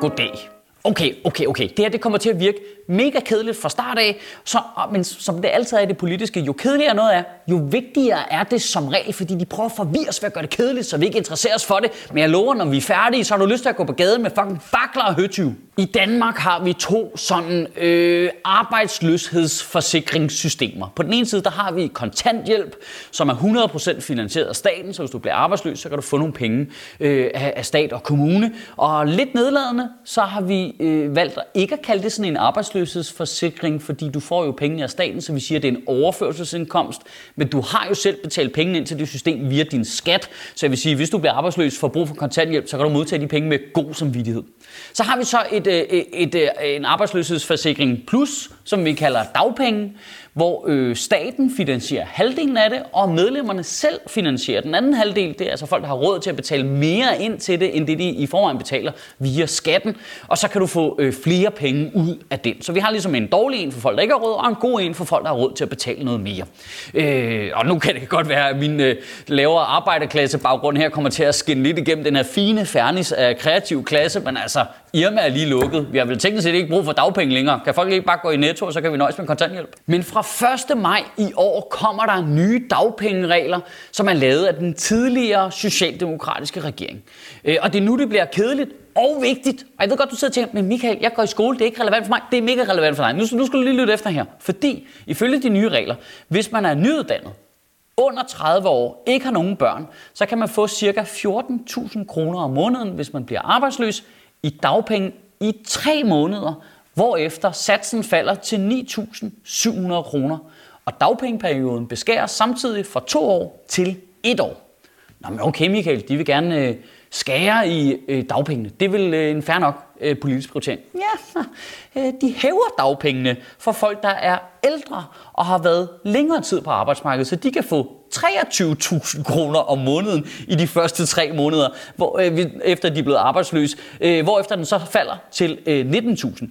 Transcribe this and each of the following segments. Goddag. Okay. Det her det kommer til at virke mega kedeligt fra start af, men som det altid er i det politiske, jo kedeligere noget er, jo vigtigere er det som regel, fordi de prøver at forvirre os ved at gøre det kedeligt, så vi ikke interesserer os for det. Men jeg lover, når vi er færdige, så har du lyst til at gå på gaden med fucking fakler og høtyve. I Danmark har vi to sådan arbejdsløshedsforsikringssystemer. På den ene side, der har vi kontanthjælp, som er 100% finansieret af staten, så hvis du bliver arbejdsløs, så kan du få nogle penge af stat og kommune. Og lidt nedladende, så har vi valgt ikke at kalde det sådan en arbejdsløshedsforsikring, fordi du får jo pengene af staten, så vi siger, at det er en overførselsindkomst, men du har jo selv betalt pengene ind til det system via din skat, så jeg vil sige, at hvis du bliver arbejdsløs for brug for kontanthjælp, så kan du modtage de penge med god samvittighed. Så har vi så en arbejdsløshedsforsikring plus, som vi kalder dagpenge, hvor staten finansierer halvdelen af det, og medlemmerne selv finansierer den anden halvdel. Det er altså folk, der har råd til at betale mere ind til det, end det de i forvejen betaler via skatten. Og så kan du få flere penge ud af den. Så vi har ligesom en dårlig en for folk, der ikke har råd, og en god en for folk, der har råd til at betale noget mere. Og nu kan det godt være, at min lavere arbejderklasse baggrund her kommer til at skinne lidt igennem den her fine fernis af kreativ klasse, men altså, Irma er lige lukket. Vi har vel teknisk set ikke brug for dagpenge længere. Kan folk ikke bare gå i Netto, og så kan vi nøjes med kontanthjælp? Men fra 1. maj i år kommer der nye dagpengeregler, som er lavet af den tidligere socialdemokratiske regering. Og det er nu, det bliver kedeligt og vigtigt. Og jeg ved godt, du sidder og tænker, men Michael, jeg går i skole, det er ikke relevant for mig. Det er mega relevant for dig. Nu skal du lige lytte efter her. Fordi ifølge de nye regler, hvis man er nyuddannet, under 30 år, ikke har nogen børn, så kan man få ca. 14.000 kroner om måneden, hvis man bliver arbejdsløs, i dagpenge i 3 måneder, hvorefter satsen falder til 9.700 kroner, og dagpengeperioden beskæres samtidig fra 2 år til 1 år. Nå, men okay Michael, de vil gerne skære i dagpengene. Det er vel en fair nok politisk prioritering. Ja, de hæver dagpengene for folk, der er ældre og har været længere tid på arbejdsmarkedet, så de kan få 23.000 kroner om måneden i de første 3 måneder, efter de er blevet arbejdsløse, hvorefter den så falder til 19.000.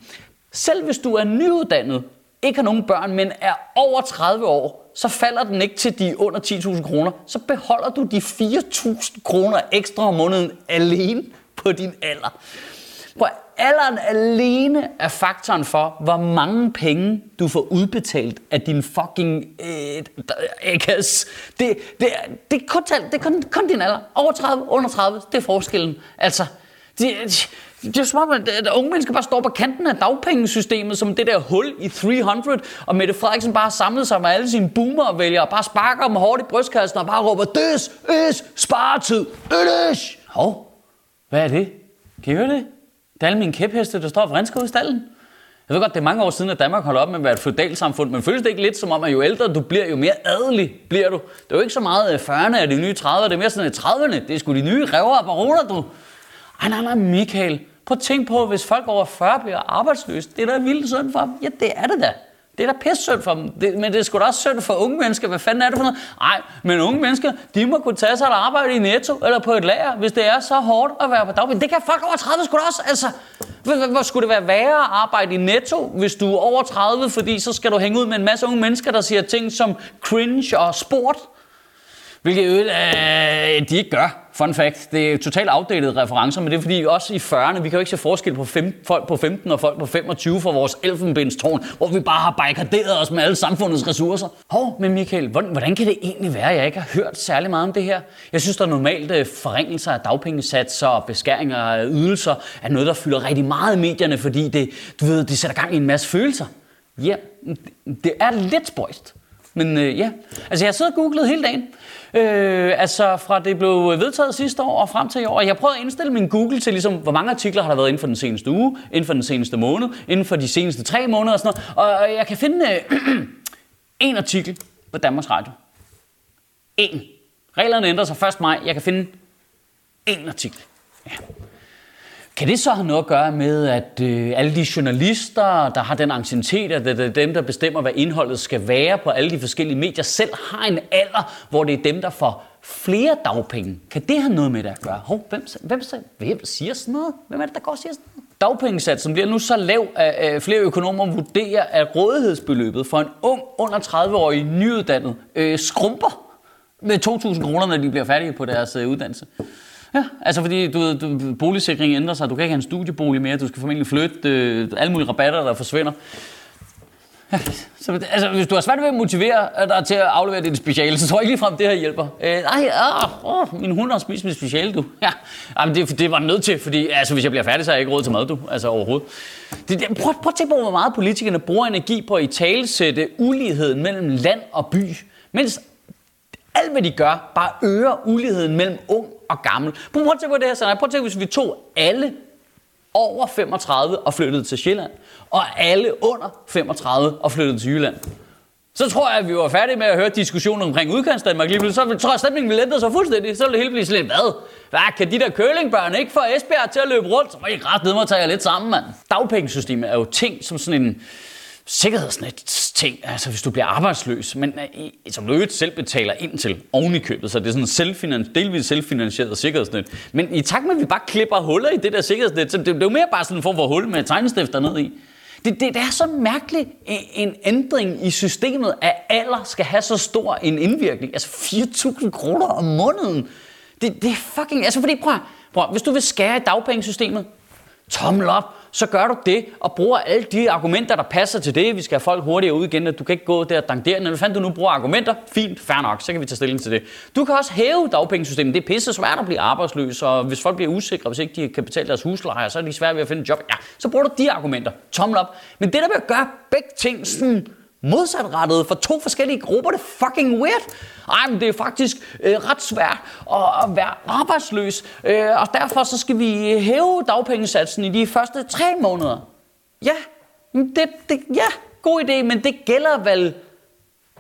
Selv hvis du er nyuddannet, ikke har nogen børn, men er over 30 år, så falder den ikke til de under 10.000 kroner, så beholder du de 4.000 kroner ekstra om måneden alene på din alder. For alderen alene er faktoren for, hvor mange penge du får udbetalt af din fucking ægges. Det er kun din alder. Over 30, under 30, det er forskellen. Altså, det er smart, at unge mennesker bare står på kanten af dagpengesystemet som det der hul i 300, og Mette Frederiksen bare samlede sig med alle sine boomervælgere og bare sparker dem hårdt i brystkassen og bare råber, this is sparetid, it is. Hov, hvad er det? Kan I høre det? Det er alle mine kæpheste, der står og vrinsker ud i stallen. Jeg ved godt, det er mange år siden, at Danmark holdt op med at være et feudalsamfund, men føles det ikke lidt som om, at jo ældre du bliver, jo mere adelig bliver du? Det er jo ikke så meget 40'erne af de nye 30'ere, det er mere sådan 30'erne. Det er sgu de nye revere og baroner, du. Ej, nej, Michael. Prøv at tænk på, hvis folk over 40 bliver arbejdsløse. Det er da vildt synd for dem. Ja, det er det da. Det er da pisse synd for dem, men det er sgu da også synd for unge mennesker. Hvad fanden er det for noget? Nej, men unge mennesker, de må kunne tage sig et arbejde i Netto eller på et lager, hvis det er så hårdt at være på dagpenge. Det kan folk over 30 sgu da også. Altså, hvor skulle det være værre at arbejde i Netto, hvis du er over 30, fordi så skal du hænge ud med en masse unge mennesker, der siger ting som cringe og sport. Hvilket de ikke gør. Fun fact. Det er totalt outdated referencer, men det er fordi også i 40'erne, vi kan jo ikke se forskel på folk på 15 og folk på 25 for vores elfenbenstårn, hvor vi bare har barrikaderet os med alle samfundets ressourcer. Hov, men Michael, hvordan kan det egentlig være, at jeg ikke har hørt særlig meget om det her? Jeg synes, der er normalt forringelser af dagpengesatser og beskæringer af ydelser er noget, der fylder rigtig meget i medierne, fordi det sætter gang i en masse følelser. Ja, det er lidt spøjst. Men ja, altså jeg har siddet og googlet hele dagen, altså fra det blev vedtaget sidste år og frem til i år, og jeg prøvede at indstille min Google til ligesom, hvor mange artikler har der været inden for den seneste uge, inden for den seneste måned, inden for de seneste 3 måneder og sådan noget, og jeg kan finde en artikel på Danmarks Radio. En. Reglerne ændrer sig 1. maj. Jeg kan finde én artikel. Ja. Kan det så have noget at gøre med, at alle de journalister, der har den anciennitet, at det er dem, der bestemmer, hvad indholdet skal være på alle de forskellige medier, selv har en alder, hvor det er dem, der får flere dagpenge? Kan det have noget med det at gøre? Hvem siger sådan noget? Hvem er det, der går og siger sådan noget? Dagpengesatsen bliver nu så lav, at flere økonomer vurderer, at rådighedsbeløbet for en ung under 30-årig nyuddannet skrumper med 2.000 kroner, når de bliver færdige på deres uddannelse. Ja, altså fordi boligsikringen ændrer sig, du kan ikke have en studiebolig mere, du skal formentlig flytte, alle mulige rabatter, der forsvinder. Ja, så, altså hvis du har svært ved at motivere dig til at aflevere dit speciale, så tror jeg ikke ligefrem, det her hjælper. Min hund har spist mit speciale, du. Ja, men det var nødt til, fordi altså, hvis jeg bliver færdig, så har jeg ikke råd til mad, du. Altså overhovedet. Prøv at tænke på, hvor meget politikerne bruger energi på at italesætte uligheden mellem land og by, mens alt, hvad de gør, bare øger uligheden mellem ung og gammel. Prøv at tænke på det her scenarie. Prøv at tænke, hvis vi tog alle over 35 og flyttede til Sjælland, og alle under 35 og flyttede til Jylland. Så tror jeg, at vi var færdige med at høre diskussionen omkring udkantsdanmark. Så tror jeg, at stemningen ville ændre sig fuldstændig. Så ville det hele blive slet hvad? Kan de der curlingbørn ikke få Esbjerg til at løbe rundt? Så må I ret ned med at tage jer lidt sammen, mand. Dagpengesystemet er jo ting som sådan en sikkerhedsnet-ting, altså hvis du bliver arbejdsløs, men som du jo selv betaler ind til oven i købet, så det er sådan en delvis selvfinansieret sikkerhedsnet. Men i takt med, at vi bare klipper huller i det der sikkerhedsnet, så det er jo mere bare sådan en form for hul med tegnestifter ned i. Det er så mærkeligt, en ændring i systemet, at alder skal have så stor en indvirkning. Altså 4.000 kroner om måneden. Det er fucking... Altså fordi, prøv, hvis du vil skære i dagpengesystemet, tommel op, så gør du det og bruger alle de argumenter, der passer til det. Vi skal have folk hurtigere ud igen, at du kan ikke gå der og dangdere. Når du nu bruger argumenter, fint, fair nok, så kan vi tage stilling til det. Du kan også hæve dagpengesystemet. Det er pisse svært at blive arbejdsløs, og hvis folk bliver usikre, hvis ikke de kan betale deres husleje, så er de svært ved at finde et job. Ja, så bruger du de argumenter. Tommel op. Men det der med at gøre begge ting sådan modsatrettet for to forskellige grupper, det er fucking weird. Ej, men det er faktisk ret svært at være arbejdsløs, og derfor så skal vi hæve dagpengesatsen i de første 3 måneder. Ja, ja, god idé, men det gælder vel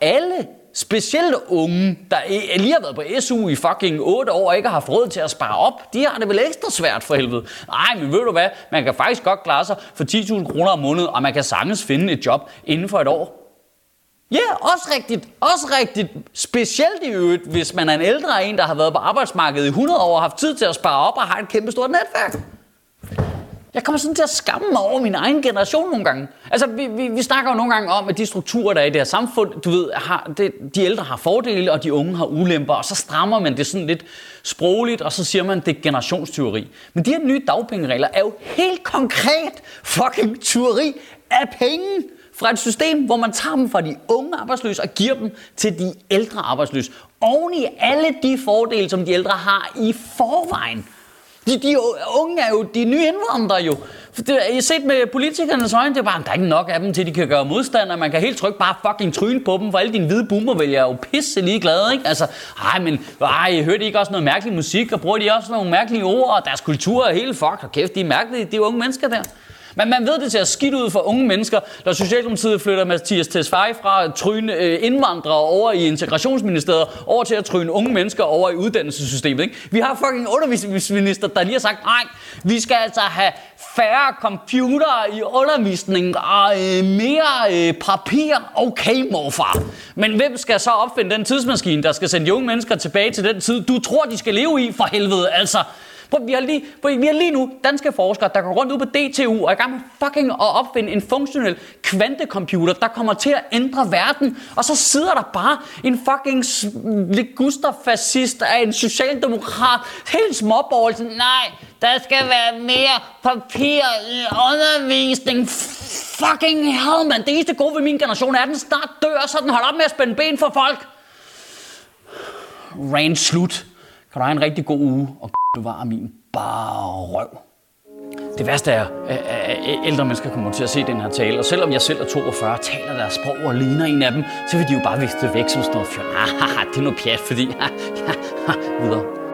alle, specielt unge, der lige har været på SU i fucking 8 år og ikke har haft råd til at spare op. De har det vel ekstra svært for helvede. Nej, men ved du hvad, man kan faktisk godt klare sig for 10.000 kroner om måneden, og man kan sagtens finde et job inden for et år. Ja, yeah, også rigtigt. Specielt i øvrigt, hvis man er en ældre en, der har været på arbejdsmarkedet i 100 år og haft tid til at spare op og har et kæmpe stort netværk. Jeg kommer sådan til at skamme mig over min egen generation nogle gange. Altså, vi snakker jo nogle gange om, at de strukturer, der er i det her samfund, du ved, de ældre har fordele, og de unge har ulemper, og så strammer man det sådan lidt sprogligt, og så siger man, det er generationstyveri. Men de her nye dagpengeregler er jo helt konkret fucking tyveri af penge fra et system, hvor man tager dem fra de unge arbejdsløse og giver dem til de ældre arbejdsløse. Oven i alle de fordele, som de ældre har i forvejen. De unge er jo de nye indvandrere jo. I set med politikernes øjne, det er bare, der er ikke nok af dem til, de kan gøre modstand, og man kan helt trygt bare fucking tryne på dem, for alle dine hvide boomervælgere er jo pisse ligeglade, ikke? Altså, hørte de ikke også noget mærkelig musik, og bruger de også nogle mærkelige ord, og deres kultur er helt fuck, og kæft, de er mærkelige, de er unge mennesker der. Men man ved det til at skidt ud for unge mennesker, når Socialdemokratiet flytter Mathias Tesfaye fra at tryne indvandrere over i integrationsministeriet, over til at tryne unge mennesker over i uddannelsessystemet. Ikke? Vi har fucking undervisningsminister, der lige har sagt, nej, vi skal altså have færre computere i undervisningen og mere papir. Okay, morfar. Men hvem skal så opfinde den tidsmaskine, der skal sende unge mennesker tilbage til den tid, du tror, de skal leve i, for helvede, altså... Vi har lige nu danske forskere, der går rundt ud på DTU og er i gang med fucking at opfinde en funktionel kvantecomputer, der kommer til at ændre verden. Og så sidder der bare en fucking ligusterfascist af en socialdemokrat, helt småborg, sådan, nej, der skal være mere papir i undervisning. Fucking hell, man. Det eneste gode ved min generation er, at den snart dør, så den holder op med at spænde ben for folk. Rant slut. Kan du have en rigtig god uge, og du var min bare røv. Det værste er, at ældre mennesker kommer til at se den her tale, og selvom jeg selv er 42, taler deres sprog og ligner en af dem, så vil de jo bare viste væk som sådan noget, det er noget pjat, fordi videre.